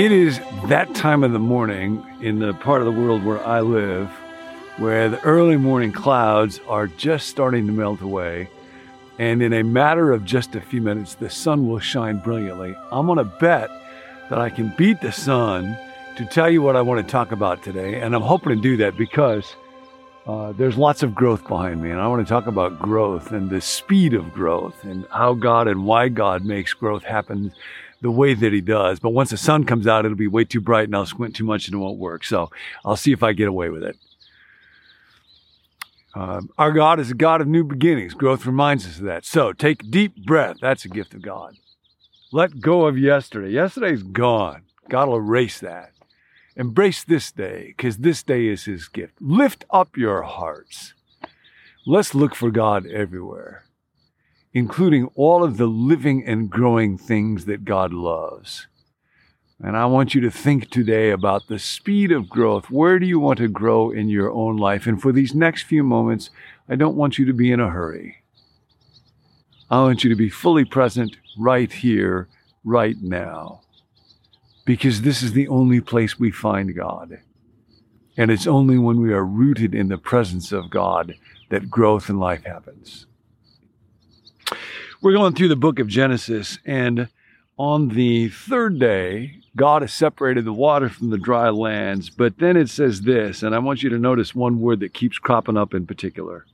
It is that time of the morning in the part of the world where I live, where the early morning clouds are just starting to melt away. And in a matter of just a few minutes, the sun will shine brilliantly. I'm going to bet that I can beat the sun to tell you what I want to talk about today. And I'm hoping to do that because there's lots of growth behind me. And I want to talk about growth and the speed of growth and how God and why God makes growth happen the way that he does. But once the sun comes out, it'll be way too bright and I'll squint too much and it won't work. So I'll see if I get away with it. Our God is a God of new beginnings. Growth reminds us of that. So take a deep breath. That's a gift of God. Let go of yesterday. Yesterday's gone. God will erase that. Embrace this day, because this day is his gift. Lift up your hearts. Let's look for God everywhere, including all of the living and growing things that God loves. And I want you to think today about the speed of growth. Where do you want to grow in your own life? And for these next few moments, I don't want you to be in a hurry. I want you to be fully present right here, right now, because this is the only place we find God. And it's only when we are rooted in the presence of God that growth in life happens. We're going through the book of Genesis, and on the third day, God has separated the water from the dry lands. But then it says this, and I want you to notice one word that keeps cropping up in particular.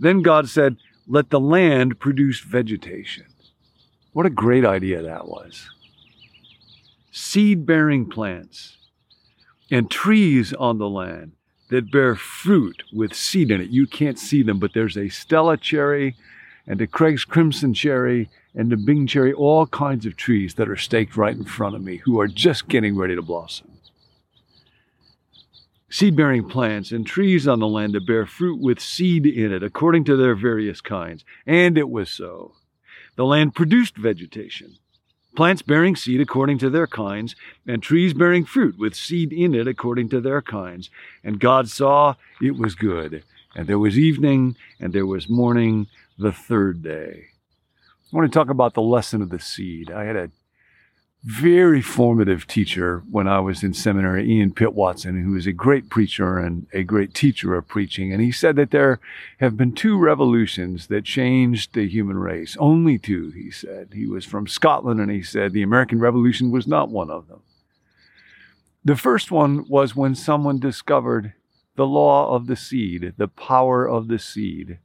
Then God said, "Let the land produce vegetation." What a great idea that was. Seed-bearing plants and trees on the land that bear fruit with seed in it. You can't see them, but there's a Stella cherry and the Craig's Crimson Cherry, and the Bing Cherry, all kinds of trees that are staked right in front of me who are just getting ready to blossom. Seed-bearing plants and trees on the land that bear fruit with seed in it, according to their various kinds. And it was so. The land produced vegetation, plants bearing seed according to their kinds, and trees bearing fruit with seed in it according to their kinds. And God saw it was good. And there was evening, and there was morning, the third day. I want to talk about the lesson of the seed. I had a very formative teacher when I was in seminary, Ian Pitt Watson, who is a great preacher and a great teacher of preaching. And he said that there have been two revolutions that changed the human race. Only two, he said. He was from Scotland, and he said the American Revolution was not one of them. The first one was when someone discovered the law of the seed, the power of the seed.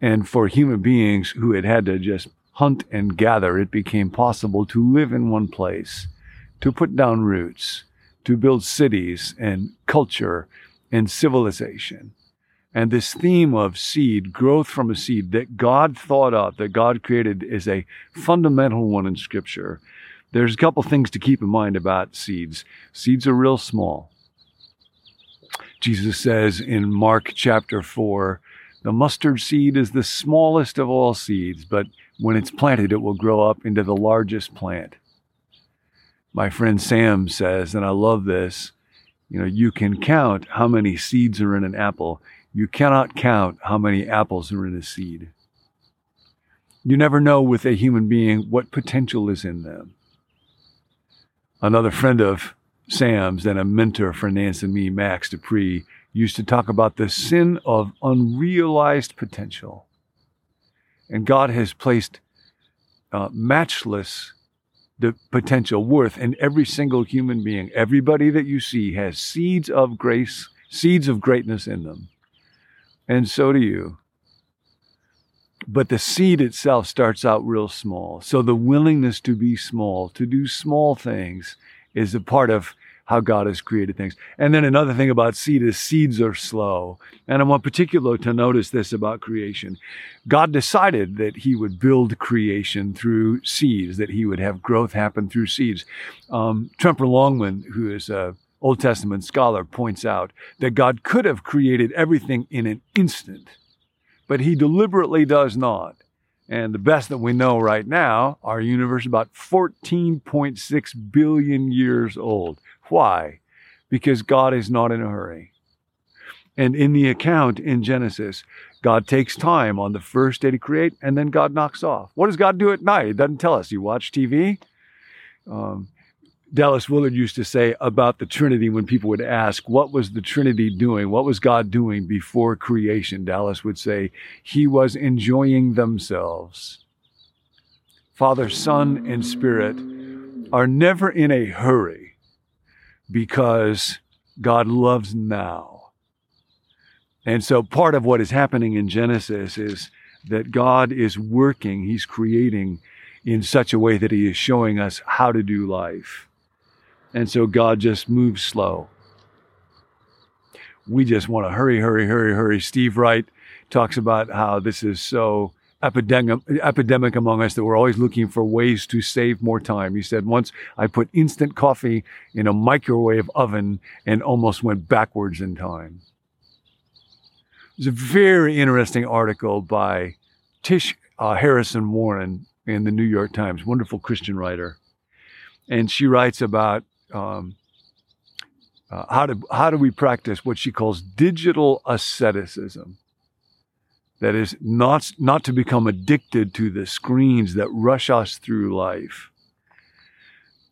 And for human beings who had to just hunt and gather, it became possible to live in one place, to put down roots, to build cities and culture and civilization. And this theme of seed, growth from a seed that God thought of, that God created, is a fundamental one in Scripture. There's a couple things to keep in mind about seeds. Seeds are real small. Jesus says in Mark chapter 4, the mustard seed is the smallest of all seeds, but when it's planted, it will grow up into the largest plant. My friend Sam says, and I love this, you can count how many seeds are in an apple. You cannot count how many apples are in a seed. You never know with a human being what potential is in them. Another friend of Sam's and a mentor for Nance and me, Max Dupree, used to talk about the sin of unrealized potential. And God has placed matchless the potential worth in every single human being. Everybody that you see has seeds of grace, seeds of greatness in them. And so do you. But the seed itself starts out real small. So the willingness to be small, to do small things, is a part of how God has created things. And then another thing about seed is seeds are slow. And I want particular to notice this about creation. God decided that he would build creation through seeds, that he would have growth happen through seeds. Tremper Longman, who is an Old Testament scholar, points out that God could have created everything in an instant, but he deliberately does not. And the best that we know right now, our universe is about 14.6 billion years old. Why? Because God is not in a hurry. And in the account in Genesis, God takes time on the first day to create, and then God knocks off. What does God do at night? It doesn't tell us. You watch TV? Dallas Willard used to say about the Trinity when people would ask, what was the Trinity doing? What was God doing before creation? Dallas would say, he was enjoying themselves. Father, Son, and Spirit are never in a hurry because God loves now. And so part of what is happening in Genesis is that God is working, he's creating in such a way that he is showing us how to do life. And so God just moves slow. We just want to hurry, hurry, hurry, hurry. Steve Wright talks about how this is so epidemic among us that we're always looking for ways to save more time. He said, once I put instant coffee in a microwave oven and almost went backwards in time. There's a very interesting article by Tish Harrison Warren in the New York Times, wonderful Christian writer. And she writes about how do we practice what she calls digital asceticism. That is, not to become addicted to the screens that rush us through life.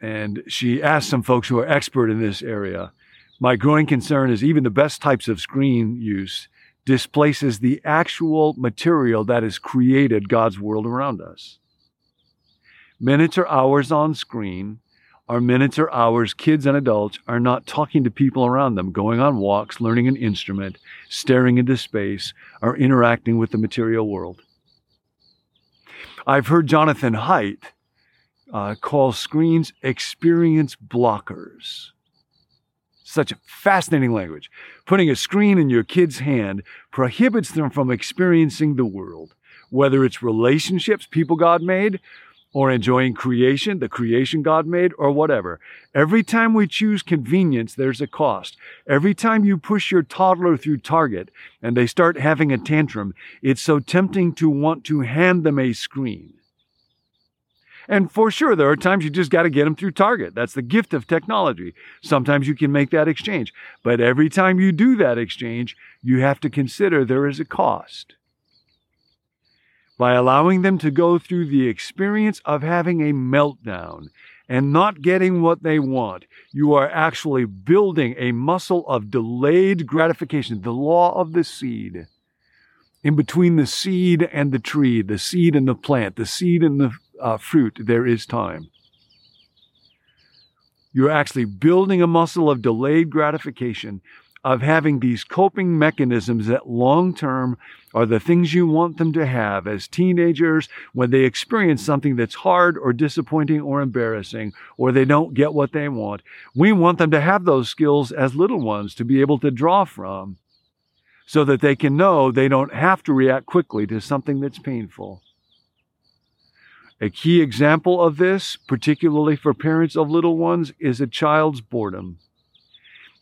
And she asked some folks who are expert in this area, my growing concern is even the best types of screen use displaces the actual material that has created God's world around us. Minutes or hours on screen are minutes or hours kids and adults are not talking to people around them, going on walks, learning an instrument, staring into space, or interacting with the material world. I've heard Jonathan Haidt call screens experience blockers. Such a fascinating language. Putting a screen in your kid's hand prohibits them from experiencing the world, whether it's relationships, people God made, or enjoying creation, the creation God made, or whatever. Every time we choose convenience, there's a cost. Every time you push your toddler through Target and they start having a tantrum, it's so tempting to want to hand them a screen. And for sure, there are times you just got to get them through Target. That's the gift of technology. Sometimes you can make that exchange. But every time you do that exchange, you have to consider there is a cost. By allowing them to go through the experience of having a meltdown and not getting what they want, you are actually building a muscle of delayed gratification, the law of the seed. In between the seed and the tree, the seed and the plant, the seed and the fruit, there is time. You're actually building a muscle of delayed gratification, of having these coping mechanisms that long-term are the things you want them to have as teenagers when they experience something that's hard or disappointing or embarrassing, or they don't get what they want. We want them to have those skills as little ones to be able to draw from so that they can know they don't have to react quickly to something that's painful. A key example of this, particularly for parents of little ones, is a child's boredom.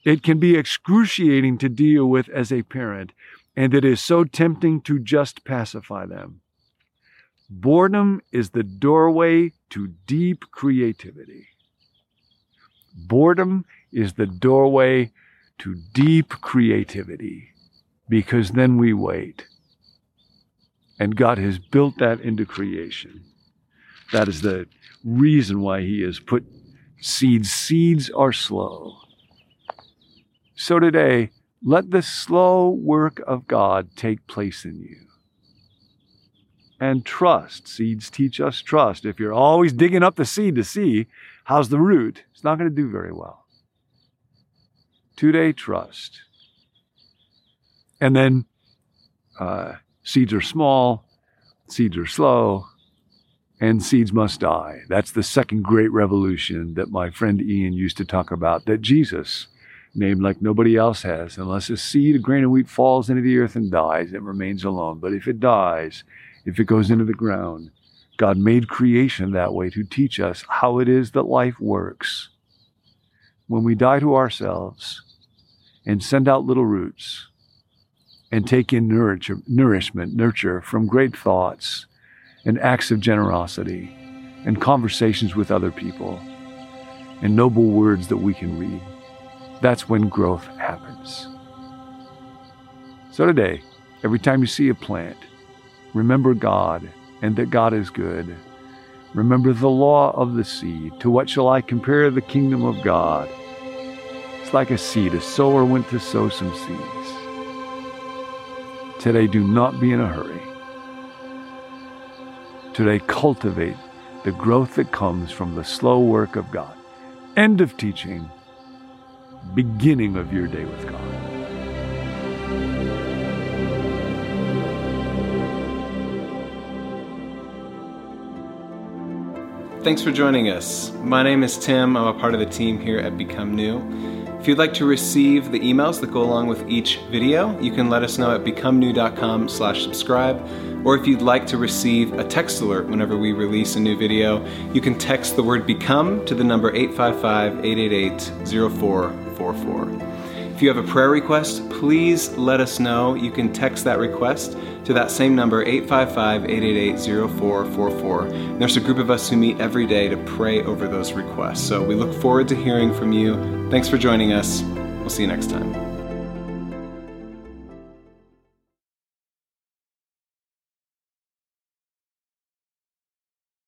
It can be excruciating to deal with as a parent, and it is so tempting to just pacify them. Boredom is the doorway to deep creativity. Boredom is the doorway to deep creativity, because then we wait. And God has built that into creation. That is the reason why he has put seeds. Seeds are slow. So today, let the slow work of God take place in you. And trust. Seeds teach us trust. If you're always digging up the seed to see how's the root, it's not going to do very well. Today, trust. And then seeds are small, seeds are slow, and seeds must die. That's the second great revolution that my friend Ian used to talk about, that Jesus named like nobody else has. Unless a seed, a grain of wheat, falls into the earth and dies, it remains alone. But if it dies, if it goes into the ground, God made creation that way to teach us how it is that life works. When we die to ourselves and send out little roots and take in nurture from great thoughts and acts of generosity and conversations with other people and noble words that we can read, that's when growth happens. So today, every time you see a plant, remember God and that God is good Remember the law of the seed. To what shall I compare the kingdom of God? It's like a seed. A sower went to sow some seeds. Today, do not be in a hurry. Today, cultivate the growth that comes from the slow work of God. End of teaching. Beginning of your day with God. Thanks for joining us. My name is Tim. I'm a part of the team here at Become New. If you'd like to receive the emails that go along with each video, you can let us know at becomenew.com/subscribe. Or if you'd like to receive a text alert whenever we release a new video, you can text the word BECOME to the number 855-888-0444. If you have a prayer request, please let us know. You can text that request to that same number, 855-888-0444. There's a group of us who meet every day to pray over those requests. So we look forward to hearing from you. Thanks for joining us. We'll see you next time.